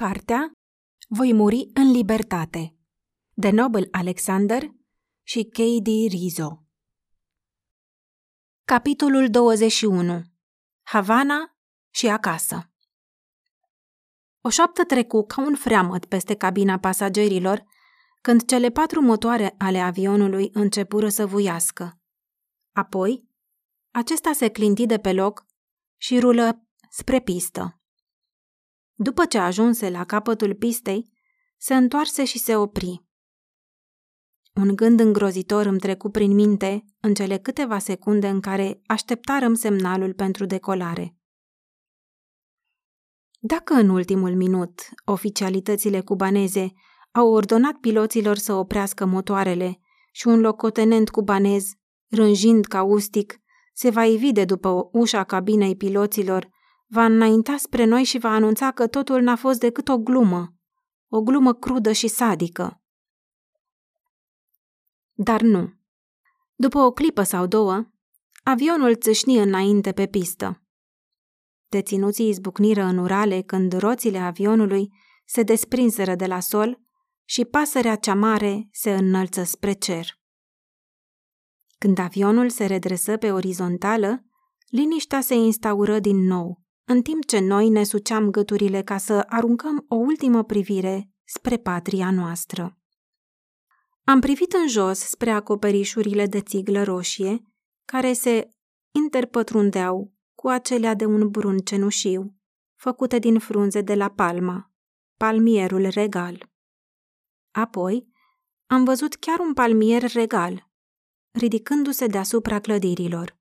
Cartea Voi muri în libertate de Noble Alexander și Kay D. Rizzo. Capitolul 21. Havana și acasă. O șoaptă trecu ca un freamăt peste cabina pasagerilor când cele 4 motoare ale avionului începură să vuiască. Apoi, acesta se clinti de pe loc și rulă spre pistă. După ce ajunse la capătul pistei, se întoarse și se opri. Un gând îngrozitor îmi trecu prin minte în cele câteva secunde în care așteptarăm semnalul pentru decolare. Dacă în ultimul minut oficialitățile cubaneze au ordonat piloților să oprească motoarele și un locotenent cubanez, rânjind ca ustic, se va ivi de după ușa cabinei piloților, va înainta spre noi și va anunța că totul n-a fost decât o glumă crudă și sadică. Dar nu. După o clipă sau două, avionul țâșni înainte pe pistă. Deținuții izbucniră în urale când roțile avionului se desprinseră de la sol și pasărea cea mare se înălță spre cer. Când avionul se redresă pe orizontală, liniștea se instaură din nou, în timp ce noi ne suceam gâturile ca să aruncăm o ultimă privire spre patria noastră. Am privit în jos spre acoperișurile de țiglă roșie, care se interpătrundeau cu acelea de un brun cenușiu, făcute din frunze de la palma, palmierul regal. Apoi, am văzut chiar un palmier regal, ridicându-se deasupra clădirilor.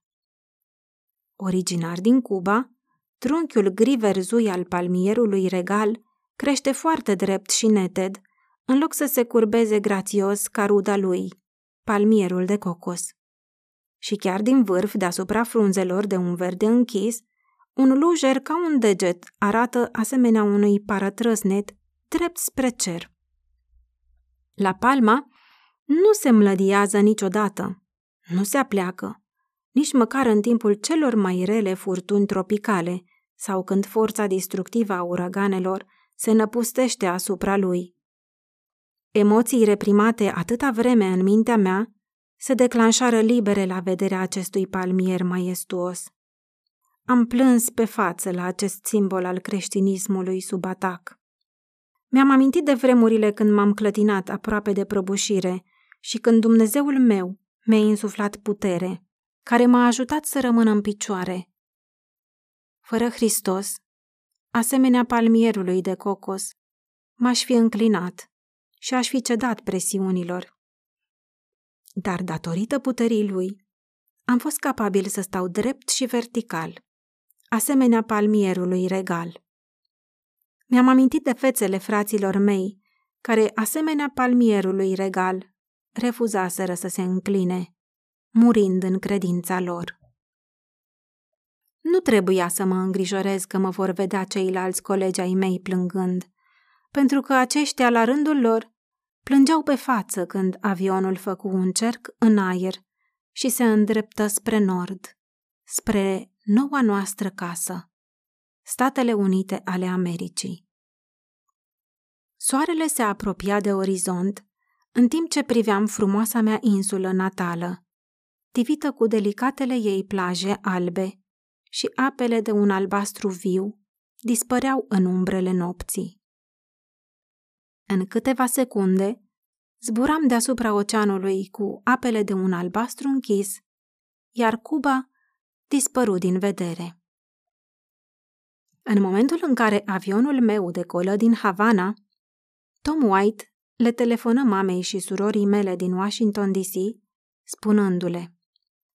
Originar din Cuba, trunchiul griverzui al palmierului regal crește foarte drept și neted, în loc să se curbeze grațios ca ruda lui, palmierul de cocos. Și chiar din vârf, deasupra frunzelor de un verde închis, un lujer ca un deget arată asemenea unui paratrăsnet drept spre cer. La palma nu se mlădiază niciodată, nu se apleacă, nici măcar în timpul celor mai rele furtuni tropicale sau când forța distructivă a uraganelor se năpustește asupra lui. Emoții reprimate atâta vreme în mintea mea se declanșară libere la vederea acestui palmier maiestuos. Am plâns pe față la acest simbol al creștinismului sub atac. Mi-am amintit de vremurile când m-am clătinat aproape de prăbușire și când Dumnezeul meu mi-a insuflat putere, care m-a ajutat să rămân în picioare. Fără Hristos, asemenea palmierului de cocos, m-aș fi înclinat și aș fi cedat presiunilor. Dar datorită puterii lui, am fost capabil să stau drept și vertical, asemenea palmierului regal. Mi-am amintit de fețele fraților mei, care, asemenea palmierului regal, refuzaseră să se încline, murind în credința lor. Nu trebuia să mă îngrijorez că mă vor vedea ceilalți colegi ai mei plângând, pentru că aceștia, la rândul lor, plângeau pe față când avionul făcu un cerc în aer și se îndreptă spre nord, spre noua noastră casă, Statele Unite ale Americii. Soarele se apropia de orizont, în timp ce priveam frumoasa mea insulă natală, tivită cu delicatele ei plaje albe, și apele de un albastru viu dispăreau în umbrele nopții. În câteva secunde, zburam deasupra oceanului cu apele de un albastru închis, iar Cuba dispăru din vedere. În momentul în care avionul meu decolă din Havana, Tom White le telefonă mamei și surorii mele din Washington D.C., spunându-le: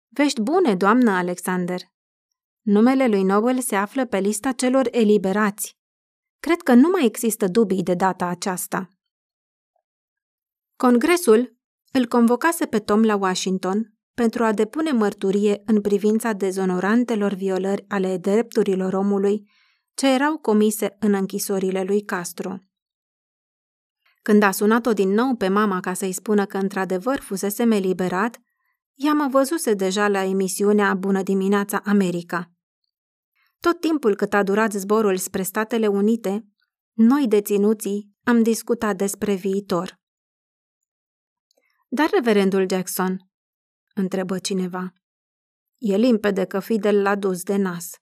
"Vești bune, doamnă Alexander! Numele lui Noble se află pe lista celor eliberați. Cred că nu mai există dubii de data aceasta." Congresul îl convocase pe Tom la Washington pentru a depune mărturie în privința dezonorantelor violări ale drepturilor omului ce erau comise în închisorile lui Castro. Când a sunat-o din nou pe mama ca să-i spună că într-adevăr fusesem eliberat, ea mă văzuse deja la emisiunea Bună dimineața, America. Tot timpul cât a durat zborul spre Statele Unite, Noi, deținuții, am discutat despre viitor. Dar reverendul Jackson? Întrebă cineva. E limpede că Fidel l-a dus de nas.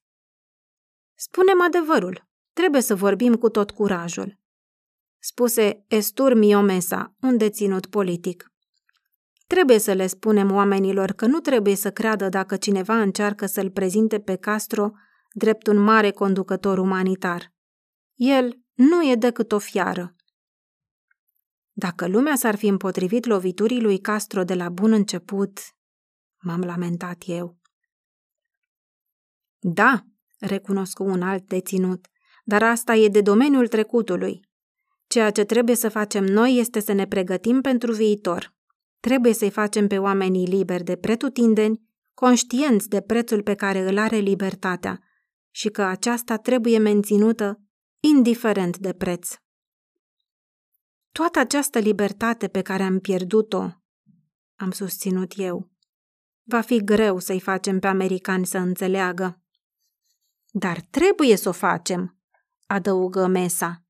Spunem adevărul. Trebuie să vorbim cu tot curajul. Spuse Estur Miomesa, un deținut politic. Trebuie să le spunem oamenilor că nu trebuie să creadă dacă cineva încearcă să-l prezinte pe Castro drept un mare conducător umanitar. El nu e decât o fiară. Dacă lumea s-ar fi împotrivit loviturii lui Castro de la bun început, m-am lamentat eu. Da, recunosc un alt deținut, dar asta e de domeniul trecutului. Ceea ce trebuie să facem noi este să ne pregătim pentru viitor. Trebuie să-i facem pe oamenii liberi de pretutindeni, conștienți de prețul pe care îl are libertatea și că aceasta trebuie menținută indiferent de preț. Toată această libertate pe care am pierdut-o, am susținut eu, va fi greu să-i facem pe americani să înțeleagă. Dar trebuie să o facem, adăugă Mesa.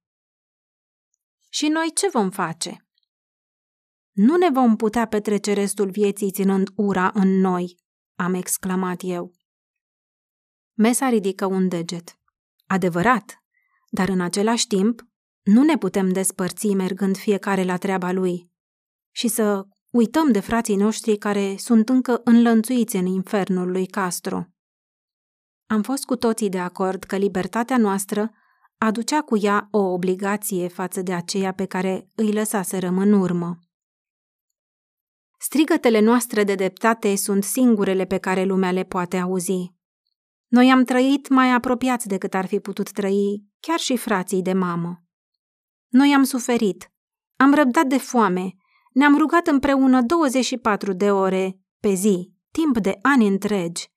Și noi ce vom face? Nu ne vom putea petrece restul vieții ținând ura în noi, am exclamat eu. Mesa ridică un deget. Adevărat, dar în același timp nu ne putem despărți mergând fiecare la treaba lui și să uităm de frații noștri care sunt încă înlănțuiți în infernul lui Castro. Am fost cu toții de acord că libertatea noastră aducea cu ea o obligație față de aceia pe care îi lăsaserăm în urmă. Strigătele noastre de dreptate sunt singurele pe care lumea le poate auzi. Noi am trăit mai apropiați decât ar fi putut trăi chiar și frații de mamă. Noi am suferit, am răbdat de foame, ne-am rugat împreună 24 de ore pe zi, timp de ani întregi.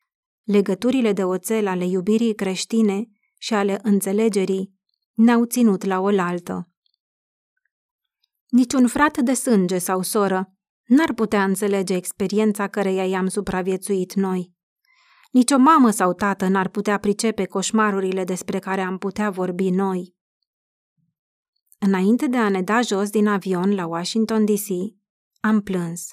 Legăturile de oțel ale iubirii creștine și ale înțelegerii ne-au ținut la oaltă. Niciun frate de sânge sau soră n-ar putea înțelege experiența căreia i-am supraviețuit noi. Nici o mamă sau tată n-ar putea pricepe coșmarurile despre care am putea vorbi noi. Înainte de a ne da jos din avion la Washington D.C., am plâns.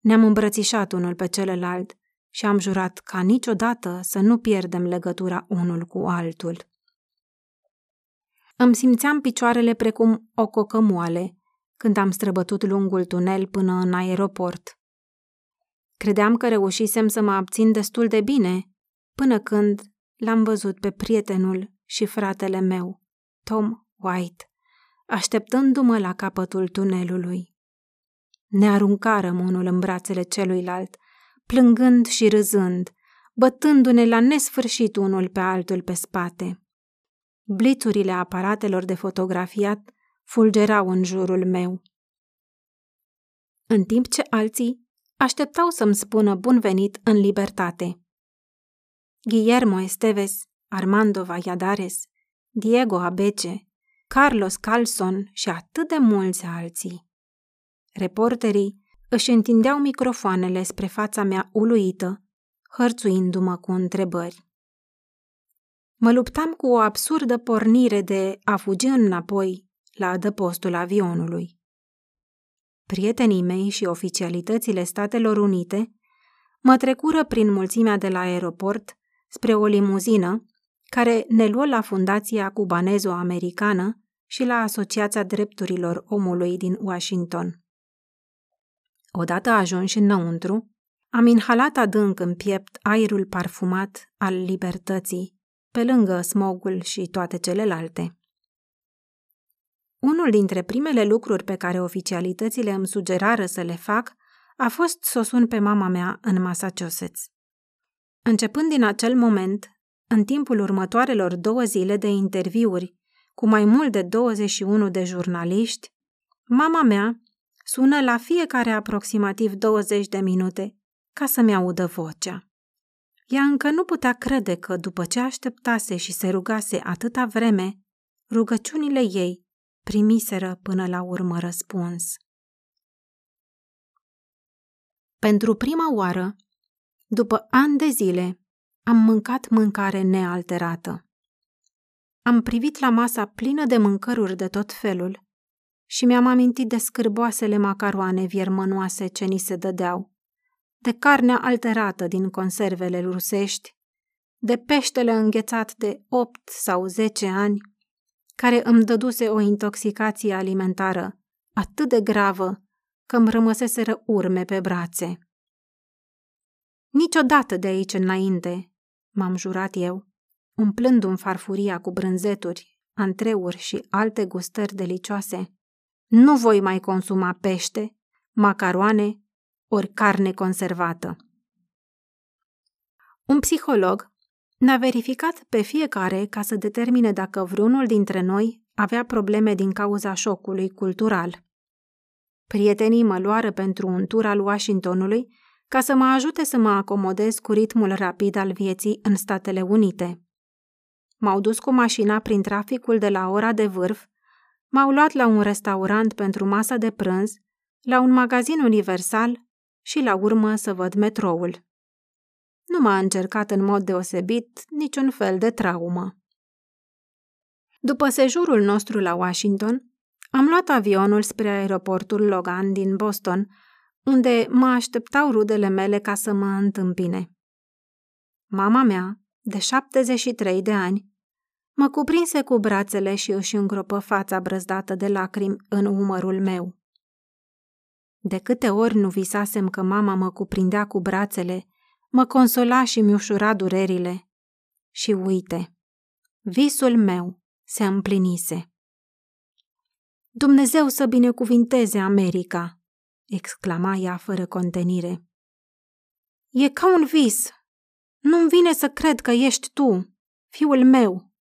Ne-am îmbrățișat unul pe celălalt și am jurat ca niciodată să nu pierdem legătura unul cu altul. Îmi simțeam picioarele precum o cocămoale când am străbătut lungul tunel până în aeroport. Credeam că reușisem să mă abțin destul de bine până când l-am văzut pe prietenul și fratele meu, Tom White, așteptându-mă la capătul tunelului. Ne aruncarăm unul în brațele celuilalt, plângând și râzând, bătându-ne la nesfârșit unul pe altul pe spate. Blițurile aparatelor de fotografiat fulgerau în jurul meu. În timp ce alții așteptau să-mi spună bun venit în libertate. Guillermo Esteves, Armando Valladares, Diego Abece, Carlos Carlson și atât de mulți alții. Reporterii își întindeau microfoanele spre fața mea uluită, hărțuindu-mă cu întrebări. Mă luptam cu o absurdă pornire de a fugi înapoi la adăpostul avionului. Prietenii mei și oficialitățile Statelor Unite mă trecură prin mulțimea de la aeroport spre o limuzină care ne luă la Fundația Cubanezo-Americană și la Asociația Drepturilor Omului din Washington. Odată ajunși înăuntru, am inhalat adânc în piept aerul parfumat al libertății, pe lângă smogul și toate celelalte. Unul dintre primele lucruri pe care oficialitățile îmi sugerară să le fac a fost să o sun pe mama mea în Massachusetts. Începând din acel moment, în timpul următoarelor 2 zile de interviuri cu mai mult de 21 de jurnaliști, mama mea sună la fiecare aproximativ 20 de minute ca să-mi audă vocea. Ea încă nu putea crede că, după ce așteptase și se rugase atâta vreme, rugăciunile ei primiseră până la urmă răspuns. Pentru prima oară, după ani de zile, am mâncat mâncare nealterată. Am privit la masa plină de mâncăruri de tot felul și mi-am amintit de scârboasele macaroane viermănoase ce ni se dădeau, de carnea alterată din conservele rusești, de peștele înghețat de 8 sau 10 ani, care îmi dăduse o intoxicație alimentară atât de gravă că îmi rămăseseră urme pe brațe. Niciodată de aici înainte, m-am jurat eu, umplându-mi farfuria cu brânzeturi, antreuri și alte gustări delicioase, nu voi mai consuma pește, macaroane ori carne conservată. Un psiholog ne-a verificat pe fiecare ca să determine dacă vreunul dintre noi avea probleme din cauza șocului cultural. Prietenii mă luară pentru un tur al Washingtonului ca să mă ajute să mă acomodez cu ritmul rapid al vieții în Statele Unite. M-au dus cu mașina prin traficul de la ora de vârf, m-au luat la un restaurant pentru masa de prânz, la un magazin universal și la urmă să văd metroul. Nu m-a încercat în mod deosebit niciun fel de traumă. După sejurul nostru la Washington, am luat avionul spre aeroportul Logan din Boston, unde mă așteptau rudele mele ca să mă întâmpine. Mama mea, de 73 de ani, mă cuprinse cu brațele și își îngropă fața brăzdată de lacrimi în umărul meu. De câte ori nu visasem că mama mă cuprindea cu brațele, mă consola și mi-ușura durerile. Și uite, visul meu se împlinise. Dumnezeu să binecuvinteze America, exclama ea fără contenire. E ca un vis. Nu-mi vine să cred că ești tu, fiul meu,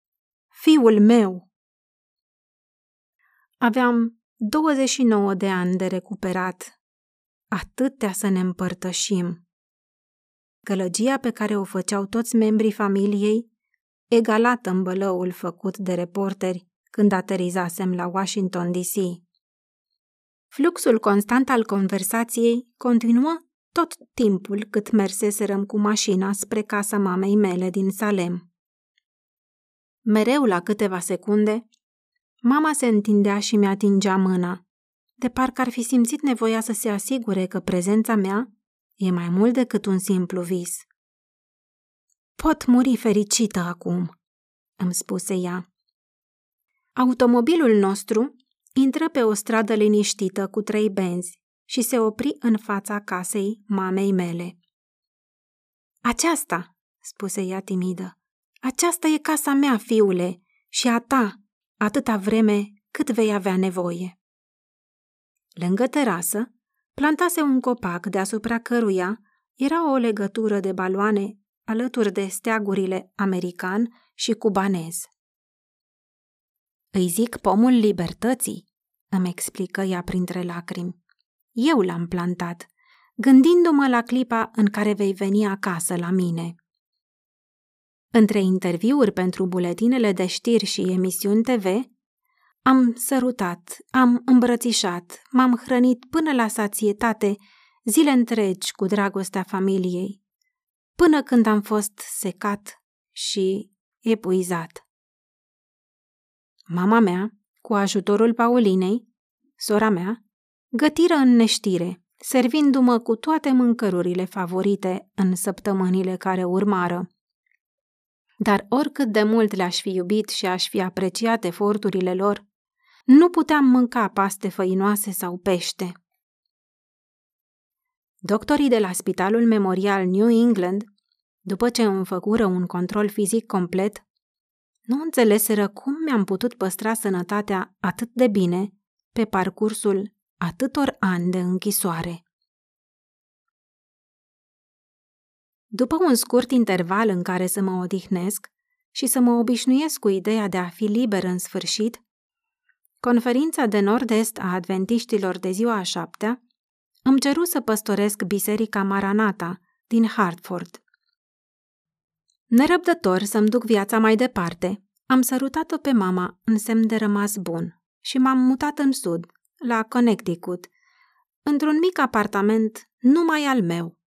fiul meu. Aveam 29 de ani de recuperat. Atâtea să ne împărtășim. Gălăgia pe care o făceau toți membrii familiei, egalată în bălăul făcut de reporteri când aterizasem la Washington D.C. Fluxul constant al conversației continua tot timpul cât merseserăm cu mașina spre casa mamei mele din Salem. Mereu la câteva secunde, mama se întindea și mi-atingea mâna, de parcă ar fi simțit nevoia să se asigure că prezența mea e mai mult decât un simplu vis. Pot muri fericită acum, îmi spuse ea. Automobilul nostru intră pe o stradă liniștită cu 3 benzi și se opri în fața casei mamei mele. Aceasta, spuse ea timidă, aceasta e casa mea, fiule, și a ta, atâta vreme cât vei avea nevoie. Lângă terasă, plantase un copac deasupra căruia era o legătură de baloane alături de steagurile american și cubanez. Îi zic pomul libertății, îmi explică ea printre lacrimi. Eu l-am plantat, gândindu-mă la clipa în care vei veni acasă la mine. Între interviuri pentru buletinele de știri și emisiuni TV, am sărutat, am îmbrățișat, m-am hrănit până la sațietate zile întregi cu dragostea familiei, până când am fost secat și epuizat. Mama mea, cu ajutorul Paulinei, sora mea, gătiră în neștire, servindu-mă cu toate mâncărurile favorite în săptămânile care urmară. Dar oricât de mult le-aș fi iubit și aș fi apreciat eforturile lor, nu puteam mânca paste făinoase sau pește. Doctorii de la Spitalul Memorial New England, după ce îmi făcură un control fizic complet, nu înțeleseră cum mi-am putut păstra sănătatea atât de bine pe parcursul atâtor ani de închisoare. După un scurt interval în care să mă odihnesc și să mă obișnuiesc cu ideea de a fi liber în sfârșit, Conferința de nord-est a adventiștilor de ziua a șaptea îmi ceru să păstoresc Biserica Maranata din Hartford. Nerăbdător să-mi duc viața mai departe, am sărutat-o pe mama în semn de rămas bun și m-am mutat în sud, la Connecticut, într-un mic apartament numai al meu.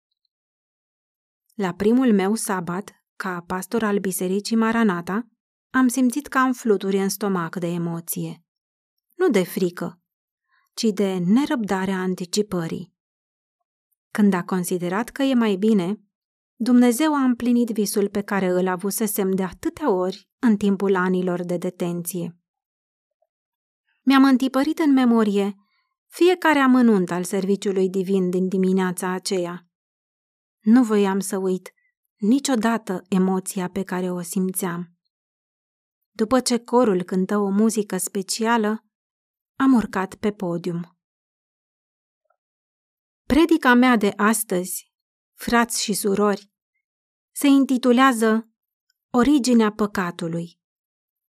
La primul meu sabat, ca pastor al Bisericii Maranata, am simțit că am fluturi în stomac de emoție. Nu de frică, ci de nerăbdarea anticipării. Când a considerat că e mai bine, Dumnezeu a împlinit visul pe care îl avusesem de atâtea ori în timpul anilor de detenție. Mi-am întipărit în memorie fiecare amănunt al serviciului divin din dimineața aceea. Nu voiam să uit niciodată emoția pe care o simțeam. După ce corul cântă o muzică specială, am urcat pe podium. Predica mea de astăzi, frați și surori, se intitulează Originea păcatului,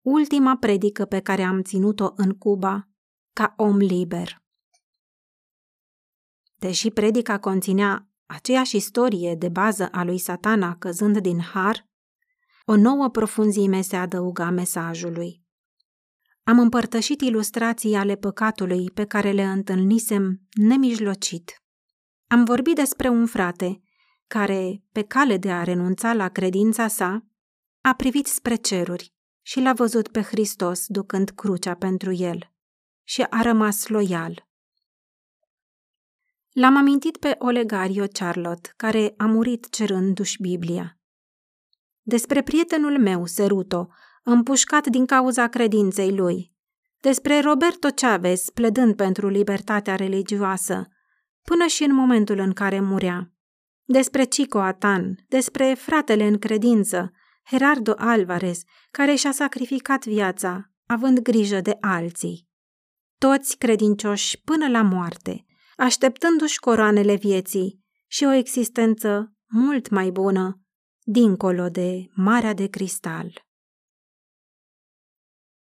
ultima predică pe care am ținut-o în Cuba ca om liber. Deși predica conținea aceeași istorie de bază a lui Satana căzând din har, o nouă profunzime se adăuga mesajului. Am împărtășit ilustrații ale păcatului pe care le întâlnisem nemijlocit. Am vorbit despre un frate care, pe cale de a renunța la credința sa, a privit spre ceruri și l-a văzut pe Hristos ducând crucea pentru el și a rămas loial. L-am amintit pe Olegario Charlotte, care a murit cerându-și Biblia. Despre prietenul meu, Seruto, împușcat din cauza credinței lui, despre Roberto Chavez pledând pentru libertatea religioasă, până și în momentul în care murea, despre Chico Atan, despre fratele în credință, Gerardo Alvarez, care și-a sacrificat viața, având grijă de alții. Toți credincioși până la moarte, așteptându-și coroanele vieții și o existență mult mai bună, dincolo de marea de cristal.